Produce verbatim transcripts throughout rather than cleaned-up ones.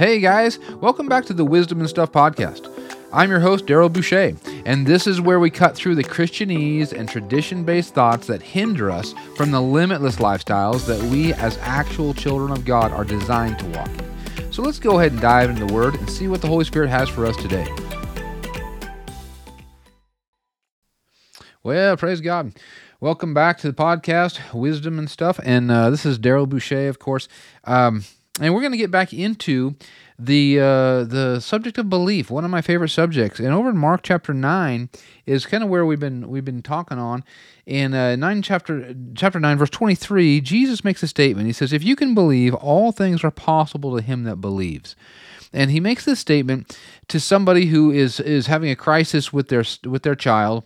Hey guys, welcome back to the Wisdom and Stuff podcast. I'm your host, Daryl Boucher, and this is where we cut through the Christianese and tradition-based thoughts that hinder us from the limitless lifestyles that we as actual children of God are designed to walk in. So let's go ahead and dive into the Word and see what the Holy Spirit has for us today. Well, praise God. Welcome back to the podcast, Wisdom and Stuff, and uh, this is Daryl Boucher, of course. Um, and we're going to get back into the uh, the subject of belief, one of my favorite subjects. And over in Mark chapter nine is kind of where we've been we've been talking on. In uh, nine chapter chapter nine verse twenty-three, Jesus makes a statement. He says, "If you can believe, all things are possible to him that believes." And he makes this statement to somebody who is is having a crisis with their with their child.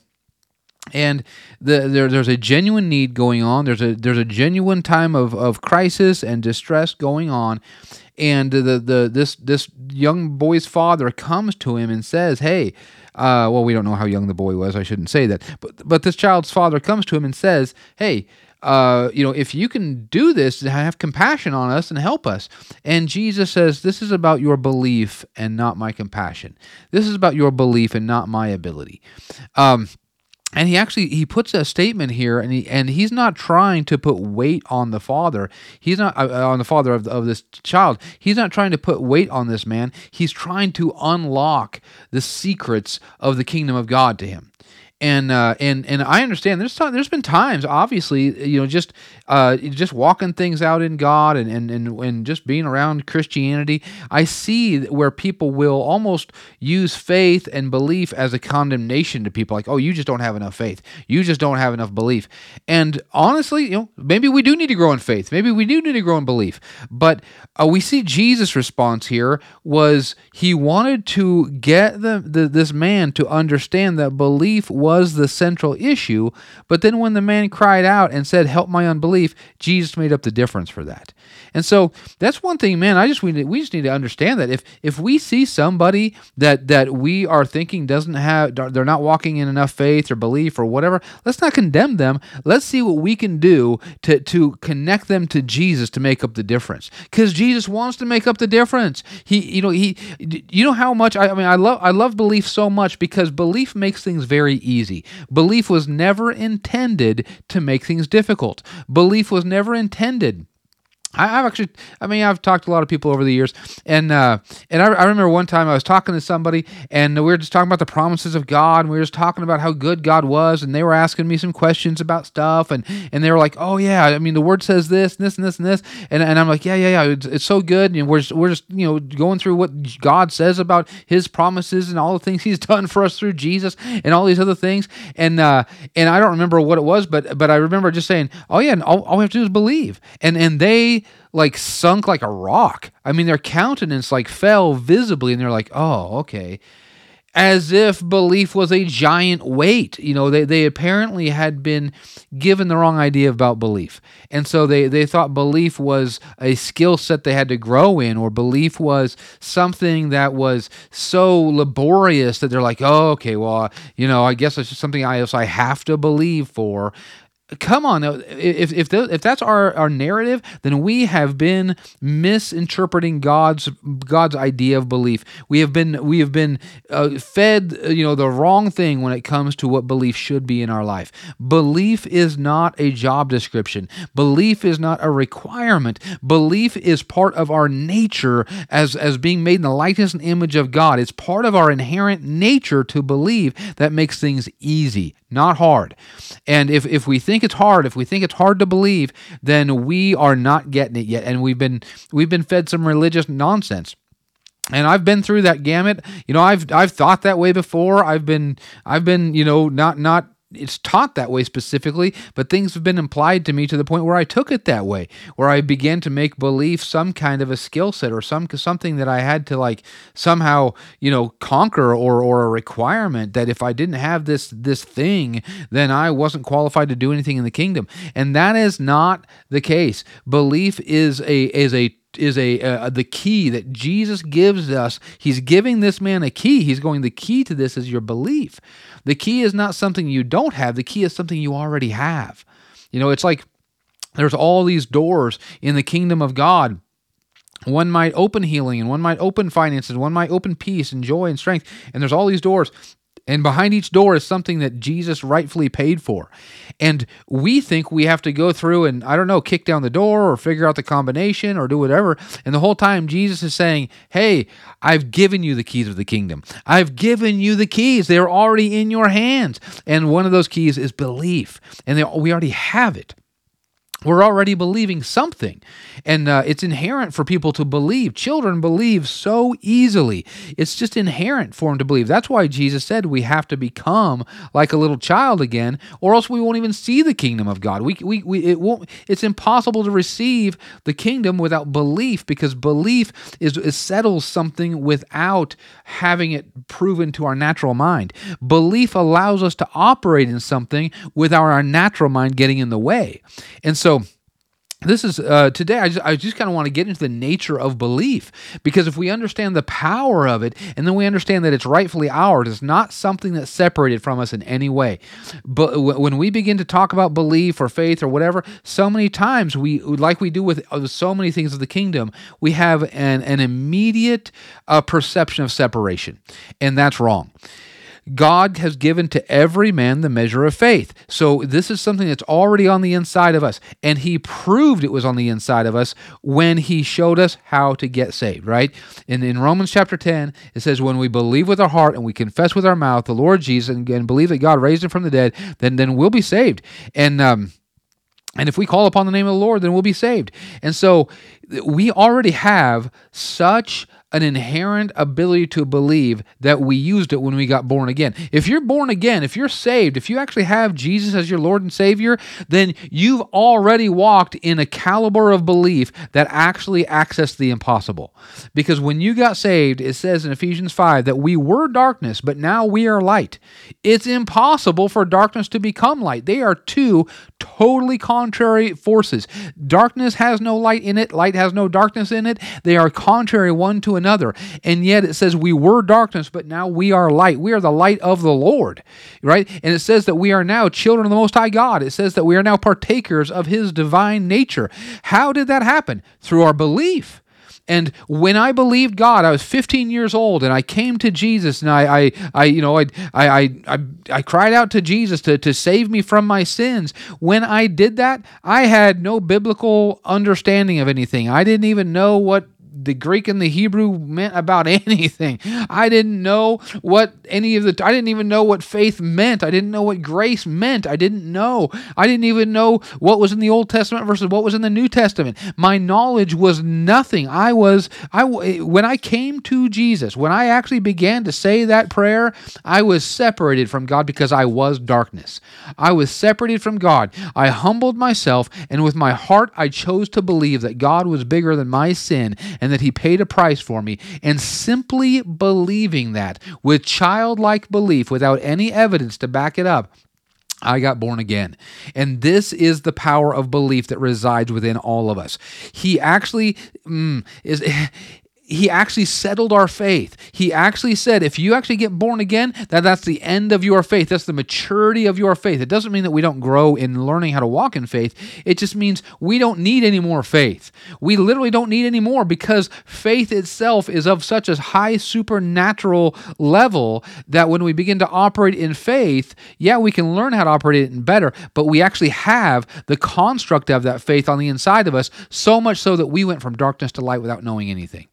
And the, there, there's a genuine need going on. There's a there's a genuine time of, of crisis and distress going on, and the the this this young boy's father comes to him and says, "Hey, uh, well, we don't know how young the boy was. I shouldn't say that, but but this child's father comes to him and says, "Hey, uh, you know, if you can do this, have compassion on us and help us." And Jesus says, "This is about your belief and not my compassion. This is about your belief and not my ability." Um. And he actually, he puts a statement here, and he and he's not trying to put weight on the father. He's not, uh, on the father of, of this child. He's not trying to put weight on this man. He's trying to unlock the secrets of the kingdom of God to him. And uh, and and I understand. There's t- there's been times, obviously, you know, just uh, just walking things out in God, and and and and just being around Christianity, I see where people will almost use faith and belief as a condemnation to people, like, "Oh, you just don't have enough faith. You just don't have enough belief." And honestly, you know, maybe we do need to grow in faith. Maybe we do need to grow in belief. But uh, we see Jesus' response here was he wanted to get the, the this man to understand that belief was was the central issue, but then when the man cried out and said, "Help my unbelief," Jesus made up the difference for that. And so that's one thing, man. I just we we just need to understand that if if we see somebody that that we are thinking doesn't have, they're not walking in enough faith or belief or whatever, let's not condemn them. Let's see what we can do to to connect them to Jesus to make up the difference, because Jesus wants to make up the difference. He you know he you know how much I, I mean I love I love belief so much, because belief makes things very easy. Easy. Belief was never intended to make things difficult. Belief was never intended. I, I've actually, I mean, I've talked to a lot of people over the years, and uh, and I, I remember one time I was talking to somebody, and we were just talking about the promises of God, and we were just talking about how good God was, and they were asking me some questions about stuff, and, and they were like, "Oh yeah, I mean, the Word says this, and this, and this, and this," and and I'm like, "Yeah, yeah, yeah, it's, it's so good," and we're just, we're just you know going through what God says about His promises and all the things He's done for us through Jesus and all these other things, and uh, and I don't remember what it was, but but I remember just saying, "Oh yeah, and all, all we have to do is believe," and and they. like sunk like a rock. I mean, their countenance like fell visibly, and they're like, "Oh, okay." As if belief was a giant weight. You know, they, they apparently had been given the wrong idea about belief. And so they, they thought belief was a skill set they had to grow in, or belief was something that was so laborious that they're like, "Oh, okay, well, you know, I guess it's just something else I have to believe for." Come on, if if the, if that's our, our narrative, then we have been misinterpreting God's God's idea of belief. We have been we have been uh, fed you know the wrong thing when it comes to what belief should be in our life. Belief is not a job description. Belief is not a requirement. Belief is part of our nature as as being made in the likeness and image of God. It's part of our inherent nature to believe. That makes things easy, not hard. And if if we think Think it's hard, if we think it's hard to believe, then we are not getting it yet, and we've been we've been fed some religious nonsense. And I've been through that gamut. You know, I've I've thought that way before. I've been I've been you know not not. It's taught that way specifically, but things have been implied to me to the point where I took it that way, where I began to make belief some kind of a skill set or some something that I had to like somehow, you know, conquer or or a requirement that if I didn't have this this thing, then I wasn't qualified to do anything in the kingdom. And that is not the case. Belief is a is a is a uh, the key that Jesus gives us. He's giving this man a key. He's going, the key to this is your belief. The key is not something you don't have. The key is something you already have. You know, it's like there's all these doors in the kingdom of God One might open healing, and one might open finances, and one might open peace and joy and strength. And there's all these doors. And behind each door is something that Jesus rightfully paid for. And we think we have to go through and, I don't know, kick down the door or figure out the combination or do whatever. And the whole time Jesus is saying, hey, I've given you the keys of the kingdom. I've given you the keys. They're already in your hands. And one of those keys is belief. And they, we already have it. We're already believing something, and uh, it's inherent for people to believe. Children believe so easily. It's just inherent for them to believe. That's why Jesus said we have to become like a little child again, or else we won't even see the kingdom of God. We, we, we, it won't. It's impossible to receive the kingdom without belief, because belief is, is settles something without having it proven to our natural mind. Belief allows us to operate in something without our natural mind getting in the way. And so, this is uh, today. I just, I just kind of want to get into the nature of belief, because if we understand the power of it, and then we understand that it's rightfully ours, it's not something that's separated from us in any way. But when we begin to talk about belief or faith or whatever, so many times we, like we do with so many things of the kingdom, we have an an immediate uh, perception of separation, and that's wrong. God has given to every man the measure of faith. So this is something that's already on the inside of us, and he proved it was on the inside of us when he showed us how to get saved, right? And in Romans chapter ten, it says, when we believe with our heart and we confess with our mouth the Lord Jesus and, and believe that God raised him from the dead, then then we'll be saved. And um, and if we call upon the name of the Lord, then we'll be saved. And so we already have such an inherent ability to believe that we used it when we got born again. If you're born again, if you're saved, if you actually have Jesus as your Lord and Savior, then you've already walked in a caliber of belief that actually accessed the impossible. Because when you got saved, it says in Ephesians five that we were darkness, but now we are light. It's impossible for darkness to become light. They are two totally contrary forces. Darkness has no light in it. Light has no darkness in it. They are contrary one to another. Another. And yet it says we were darkness, but now we are light. We are the light of the Lord, right? And it says that we are now children of the Most High God. It says that we are now partakers of His divine nature. How did that happen? Through our belief. And when I believed God, I was fifteen years old, and I came to Jesus, and I, I, I you know, I, I, I, I cried out to Jesus to, to save me from my sins. When I did that, I had no biblical understanding of anything. I didn't even know what the Greek and the Hebrew meant about anything. I didn't know what any of the, I didn't even know what faith meant. I didn't know what grace meant. I didn't know. I didn't even know what was in the Old Testament versus what was in the New Testament. My knowledge was nothing. I was, I, when I came to Jesus, when I actually began to say that prayer, I was separated from God because I was darkness. I was separated from God. I humbled myself, and with my heart, I chose to believe that God was bigger than my sin, and that He paid a price for me. And simply believing that with childlike belief, without any evidence to back it up, I got born again. And this is the power of belief that resides within all of us. He actually mm, is... He actually settled our faith. He actually said, if you actually get born again, that that's the end of your faith. That's the maturity of your faith. It doesn't mean that we don't grow in learning how to walk in faith. It just means we don't need any more faith. We literally don't need any more, because faith itself is of such a high supernatural level that when we begin to operate in faith, yeah, we can learn how to operate it better, but we actually have the construct of that faith on the inside of us, so much so that we went from darkness to light without knowing anything.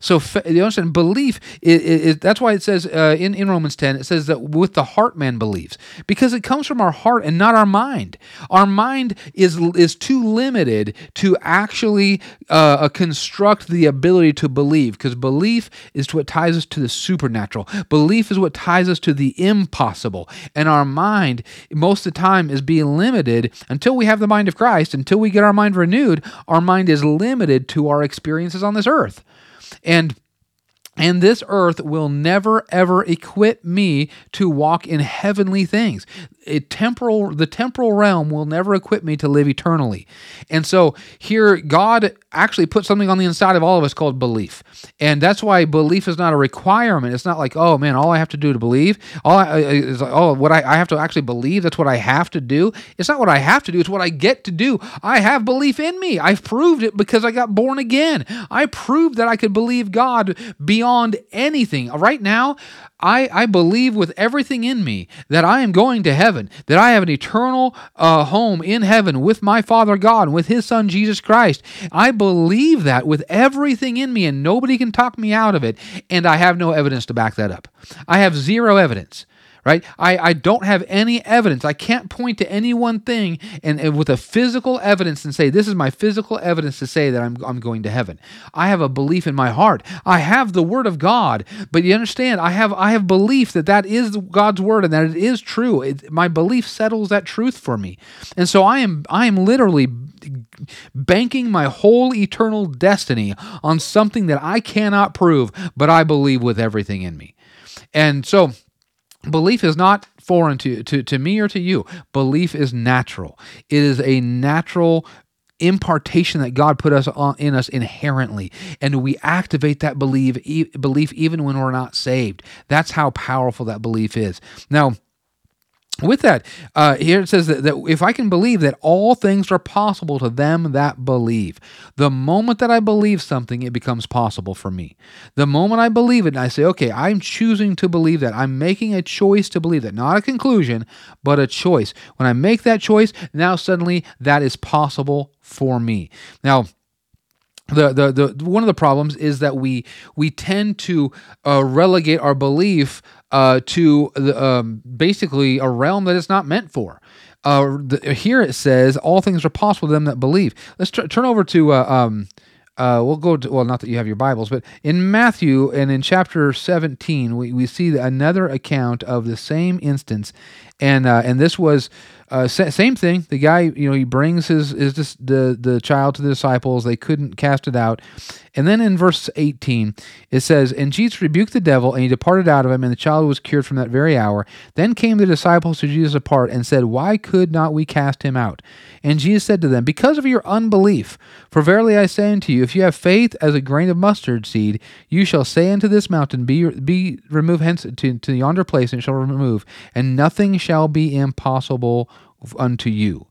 So you understand, belief, is, is, that's why it says uh, in, in Romans ten, it says that with the heart man believes, because it comes from our heart and not our mind. Our mind is is too limited to actually uh, construct the ability to believe, because belief is what ties us to the supernatural. Belief is what ties us to the impossible. And our mind, most of the time, is being limited until we have the mind of Christ, until we get our mind renewed. Our mind is limited to our experiences on this earth. And And this earth will never, ever equip me to walk in heavenly things. It temporal, the temporal realm will never equip me to live eternally. And so here, God actually put something on the inside of all of us called belief. And that's why belief is not a requirement. It's not like, oh man, all I have to do to believe, all I, is like, oh, what I, I have to actually believe, that's what I have to do. It's not what I have to do, it's what I get to do. I have belief in me. I've proved it because I got born again. I proved that I could believe God beyond Beyond anything. Right now, I, I believe with everything in me that I am going to heaven, that I have an eternal uh, home in heaven with my Father God and with His Son Jesus Christ. I believe that with everything in me, and nobody can talk me out of it, and I have no evidence to back that up. I have zero evidence. Right? I, I don't have any evidence. I can't point to any one thing and, and with a physical evidence and say, this is my physical evidence to say that I'm I'm going to heaven. I have a belief in my heart. I have the Word of God, but you understand, I have I have belief that that is God's Word and that it is true. It, my belief settles that truth for me. And so I am I am literally banking my whole eternal destiny on something that I cannot prove, but I believe with everything in me. And so belief is not foreign to, to, to me or to you. Belief is natural. It is a natural impartation that God put us on, in us inherently, and we activate that belief, e- belief even when we're not saved. That's how powerful that belief is. Now, with that, uh, here it says that, that if I can believe that all things are possible to them that believe. The moment that I believe something, it becomes possible for me. The moment I believe it and I say, okay, I'm choosing to believe that. I'm making a choice to believe that. Not a conclusion, but a choice. When I make that choice, now suddenly that is possible for me. Now, The, the the one of the problems is that we we tend to uh, relegate our belief uh, to the, um, basically a realm that it's not meant for. Uh, the, here it says, all things are possible to them that believe. Let's tr- turn over to, uh, um, uh, we'll go to, well, not that you have your Bibles, but in Matthew and in chapter seventeen, we, we see another account of the same instance. And uh, and this was uh, sa- same thing. The guy, you know, he brings his his dis- the the child to the disciples. They couldn't cast it out. And then in verse eighteen, it says, "And Jesus rebuked the devil, and he departed out of him, and the child was cured from that very hour. Then came the disciples to Jesus apart and said, Why could not we cast him out? And Jesus said to them, Because of your unbelief. For verily I say unto you, if you have faith as a grain of mustard seed, you shall say unto this mountain, Be be removed hence to, to yonder place, and it shall remove, and nothing shall shall be impossible unto you."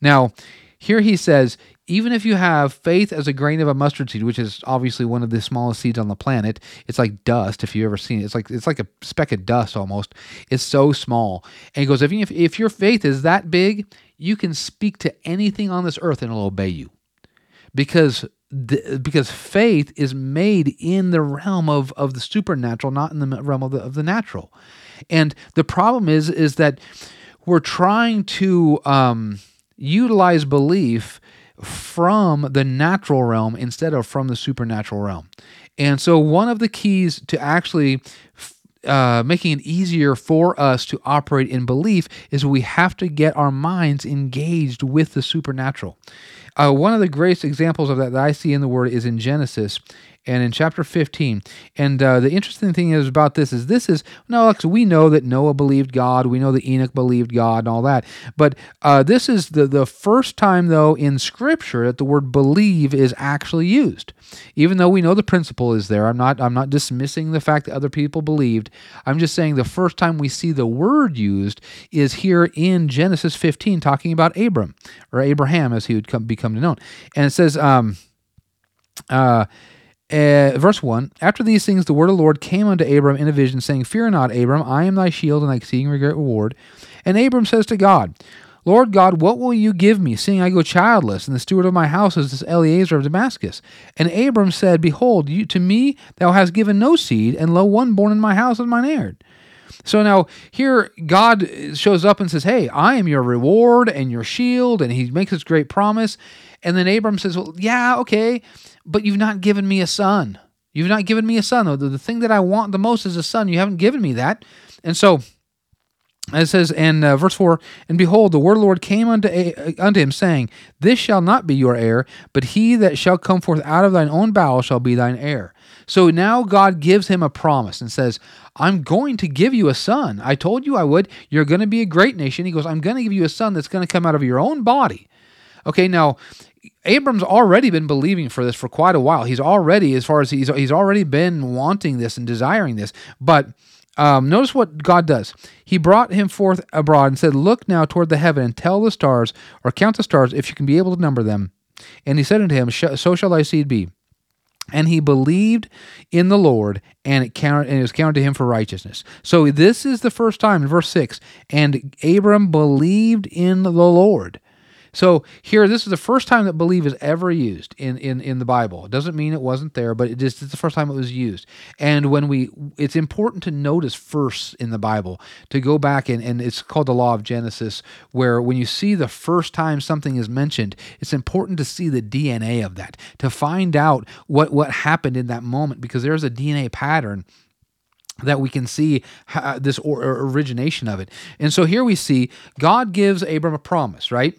Now, here he says, even if you have faith as a grain of a mustard seed, which is obviously one of the smallest seeds on the planet, it's like dust, if you've ever seen it. It's like it's like a speck of dust almost. It's so small. And he goes, if, if, if your faith is that big, you can speak to anything on this earth and it'll obey you. Because the, because faith is made in the realm of, of the supernatural, not in the realm of the, of the natural. And the problem is is that we're trying to um, utilize belief from the natural realm instead of from the supernatural realm. And so one of the keys to actually uh, making it easier for us to operate in belief is we have to get our minds engaged with the supernatural. Uh, one of the greatest examples of that that I see in the Word is in Genesis and in chapter fifteen. And uh, the interesting thing is about this is this is, no, we know that Noah believed God, we know that Enoch believed God and all that, but uh, this is the, the first time, though, in Scripture that the word believe is actually used. Even though we know the principle is there, I'm not, I'm not dismissing the fact that other people believed, I'm just saying the first time we see the word used is here in Genesis fifteen, talking about Abram, or Abraham as he would come, become to known. And it says, um, uh, Uh, verse one, "After these things the word of the Lord came unto Abram in a vision, saying, Fear not, Abram, I am thy shield and thy exceeding great reward. And Abram says to God, Lord God, what will you give me, seeing I go childless, and the steward of my house is this Eliezer of Damascus? And Abram said, Behold, you, to me thou hast given no seed, and lo, one born in my house is mine heir." So now here God shows up and says, hey, I am your reward and your shield, and he makes this great promise. And then Abram says, well, yeah, okay, but you've not given me a son. You've not given me a son. The, the thing that I want the most is a son. You haven't given me that. And so It says in uh, verse four, and behold, the word of the Lord came unto a, unto him, saying, this shall not be your heir, but he that shall come forth out of thine own bowels shall be thine heir. So now God gives him a promise and says, I'm going to give you a son. I told you I would. You're going to be a great nation. He goes, I'm going to give you a son that's going to come out of your own body. Okay, now, Abram's already been believing for this for quite a while. He's already, as far as he's, he's already been wanting this and desiring this, but... Um, notice what God does. He brought him forth abroad and said, look now toward the heaven and tell the stars, or count the stars, if you can be able to number them. And he said unto him, so shall thy seed be. And he believed in the Lord, and it, counted, and it was counted to him for righteousness. So this is the first time in verse six, and Abram believed in the Lord. So here, this is the first time that believe is ever used in, in, in the Bible. It doesn't mean it wasn't there, but it just, it's the first time it was used. And when we, it's important to notice firsts in the Bible, to go back, and, and it's called the law of Genesis, where when you see the first time something is mentioned, it's important to see the D N A of that, to find out what, what happened in that moment, because there's a D N A pattern that we can see how, this or, or origination of it. And so here we see God gives Abram a promise, right?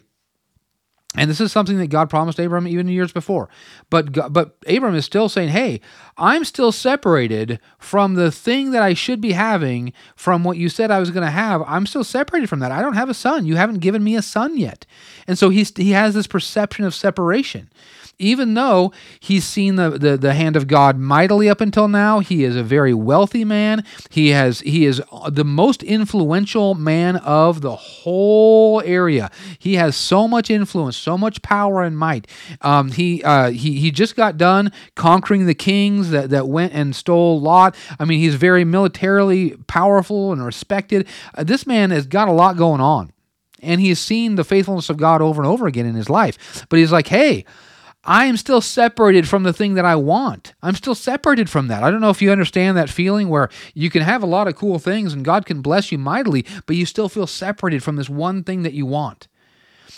And this is something that God promised Abram even years before. But God, but Abram is still saying, hey, I'm still separated from the thing that I should be having, from what you said I was going to have. I'm still separated from that. I don't have a son. You haven't given me a son yet. And so he's, he has this perception of separation. Even though he's seen the, the, the hand of God mightily up until now, he is a very wealthy man. He has he is the most influential man of the whole area. He has so much influence, so much power and might. Um, he uh, he he just got done conquering the kings that, that went and stole Lot. I mean, he's very militarily powerful and respected. Uh, this man has got a lot going on, and he's seen the faithfulness of God over and over again in his life. But he's like, hey, I am still separated from the thing that I want. I'm still separated from that. I don't know if you understand that feeling where you can have a lot of cool things and God can bless you mightily, but you still feel separated from this one thing that you want.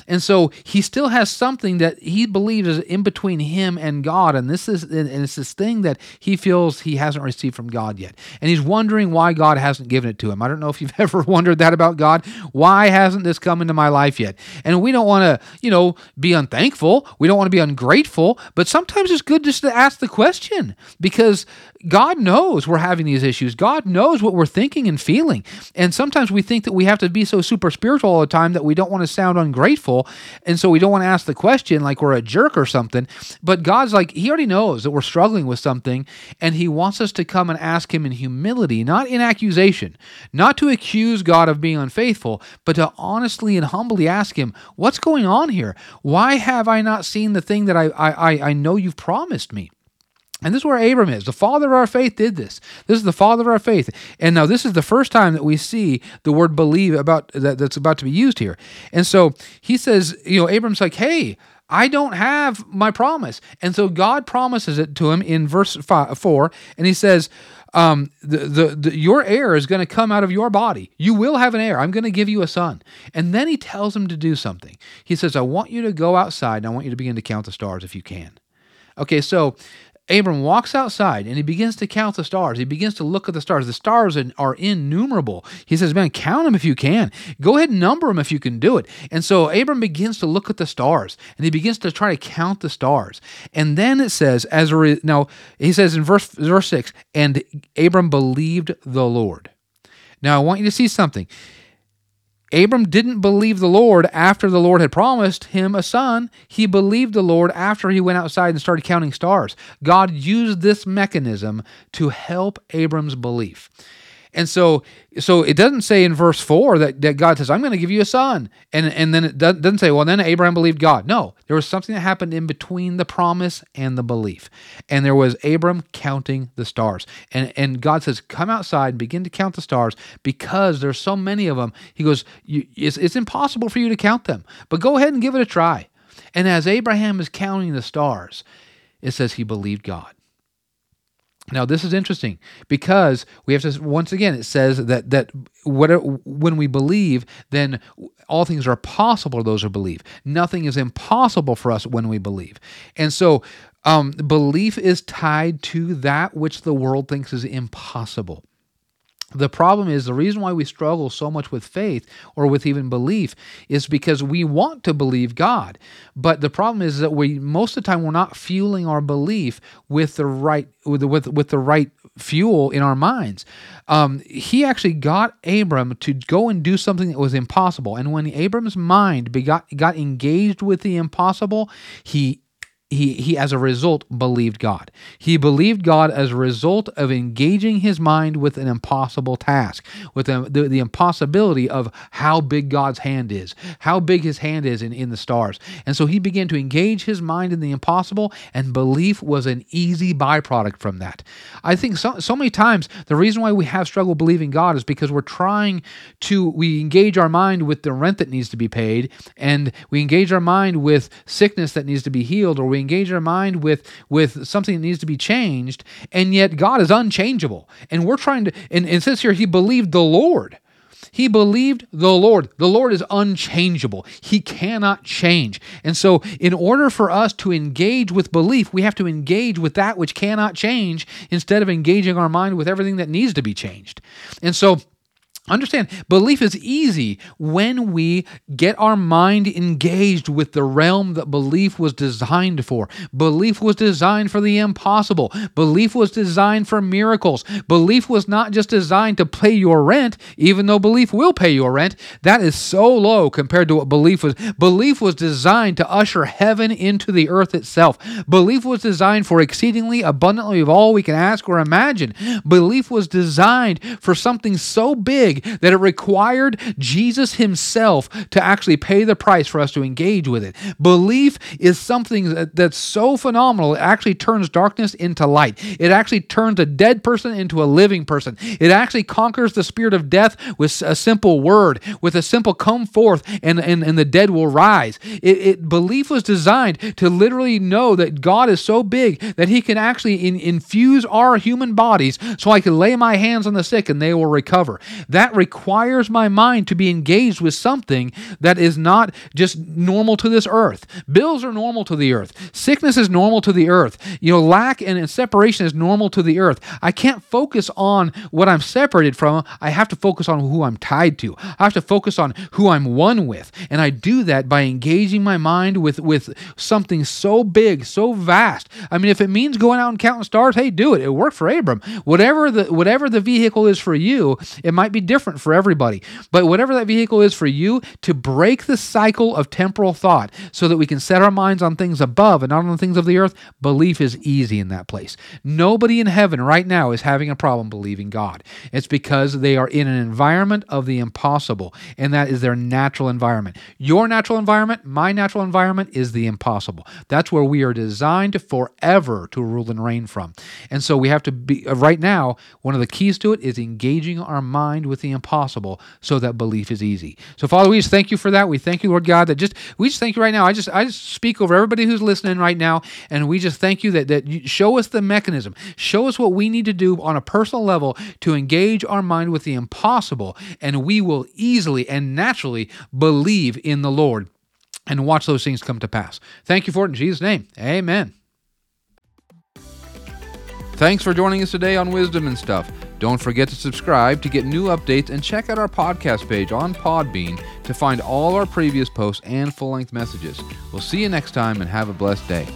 And so he still has something that he believes is in between him and God, and this is and it's this thing that he feels he hasn't received from God yet. And he's wondering why God hasn't given it to him. I don't know if you've ever wondered that about God. Why hasn't this come into my life yet? And we don't want to, you know, be unthankful. We don't want to be ungrateful, but sometimes it's good just to ask the question, because God knows we're having these issues. God knows what we're thinking and feeling. And sometimes we think that we have to be so super spiritual all the time that we don't want to sound ungrateful. And so we don't want to ask the question like we're a jerk or something, but God's like, he already knows that we're struggling with something, and he wants us to come and ask him in humility, not in accusation, not to accuse God of being unfaithful, but to honestly and humbly ask him, what's going on here? Why have I not seen the thing that I, I, I know you've promised me? And this is where Abram is. The father of our faith did this. This is the father of our faith. And now this is the first time that we see the word believe about that, that's about to be used here. And so he says, you know, Abram's like, hey, I don't have my promise. And so God promises it to him in verse five, four, and he says, um, the, the, the, your heir is going to come out of your body. You will have an heir. I'm going to give you a son. And then he tells him to do something. He says, I want you to go outside, and I want you to begin to count the stars if you can. Okay, so Abram walks outside, and he begins to count the stars. He begins to look at the stars. The stars are innumerable. He says, man, count them if you can. Go ahead and number them if you can do it. And so Abram begins to look at the stars, and he begins to try to count the stars. And then it says, as a re- now, he says in verse, verse six, and Abram believed the Lord. Now, I want you to see something. Abram didn't believe the Lord after the Lord had promised him a son. He believed the Lord after he went outside and started counting stars. God used this mechanism to help Abram's belief. And so so it doesn't say in verse four that, that God says, I'm going to give you a son. And and then it doesn't say, well, then Abraham believed God. No, there was something that happened in between the promise and the belief. And there was Abram counting the stars. And, and God says, come outside and begin to count the stars, because there's so many of them. He goes, you, it's, it's impossible for you to count them, but go ahead and give it a try. And as Abraham is counting the stars, it says he believed God. Now, this is interesting, because we have to, once again, it says that that what, when we believe, then all things are possible to those who believe. Nothing is impossible for us when we believe. And so um, belief is tied to that which the world thinks is impossible. The problem is, the reason why we struggle so much with faith or with even belief is because we want to believe God. But the problem is that we most of the time we're not fueling our belief with the right with the, with, with the right fuel in our minds. Um, he actually got Abram to go and do something that was impossible. And when Abram's mind begot, got engaged with the impossible, he He, he, as a result, believed God. He believed God as a result of engaging his mind with an impossible task, with the, the, the impossibility of how big God's hand is, how big his hand is in, in the stars. And so he began to engage his mind in the impossible, and belief was an easy byproduct from that. I think so, so many times the reason why we have struggle believing God is because we're trying to, we engage our mind with the rent that needs to be paid, and we engage our mind with sickness that needs to be healed, or we engage our mind with, with something that needs to be changed, and yet God is unchangeable. And we're trying to, and, and it says here, he believed the Lord. He believed the Lord. The Lord is unchangeable. He cannot change. And so in order for us to engage with belief, we have to engage with that which cannot change instead of engaging our mind with everything that needs to be changed. And so understand, belief is easy when we get our mind engaged with the realm that belief was designed for. Belief was designed for the impossible. Belief was designed for miracles. Belief was not just designed to pay your rent, even though belief will pay your rent. That is so low compared to what belief was. Belief was designed to usher heaven into the earth itself. Belief was designed for exceedingly abundantly of all we can ask or imagine. Belief was designed for something so big that it required Jesus himself to actually pay the price for us to engage with it. Belief is something that, that's so phenomenal, it actually turns darkness into light. It actually turns a dead person into a living person. It actually conquers the spirit of death with a simple word, with a simple come forth, and, and, and the dead will rise. It, it belief was designed to literally know that God is so big that he can actually in, infuse our human bodies, so I can lay my hands on the sick and they will recover. That That requires my mind to be engaged with something that is not just normal to this earth. Bills are normal to the earth. Sickness is normal to the earth. You know, lack and separation is normal to the earth. I can't focus on what I'm separated from. I have to focus on who I'm tied to. I have to focus on who I'm one with. And I do that by engaging my mind with, with something so big, so vast. I mean, if it means going out and counting stars, hey, do it. It worked for Abram. Whatever the, whatever the vehicle is for you, it might be different. different for everybody. But whatever that vehicle is for you, to break the cycle of temporal thought so that we can set our minds on things above and not on the things of the earth, belief is easy in that place. Nobody in heaven right now is having a problem believing God. It's because they are in an environment of the impossible, and that is their natural environment. Your natural environment, my natural environment is the impossible. That's where we are designed forever to rule and reign from. And so we have to be, right now, one of the keys to it is engaging our mind with the impossible so that belief is easy. So Father, we just thank you for that. We thank you, Lord God, that just, we just thank you right now. I just, I just speak over everybody who's listening right now, and we just thank you that, that you show us the mechanism. Show us what we need to do on a personal level to engage our mind with the impossible, and we will easily and naturally believe in the Lord and watch those things come to pass. Thank you for it in Jesus' name. Amen. Thanks for joining us today on Wisdom and Stuff. Don't forget to subscribe to get new updates, and check out our podcast page on Podbean to find all our previous posts and full-length messages. We'll see you next time, and have a blessed day.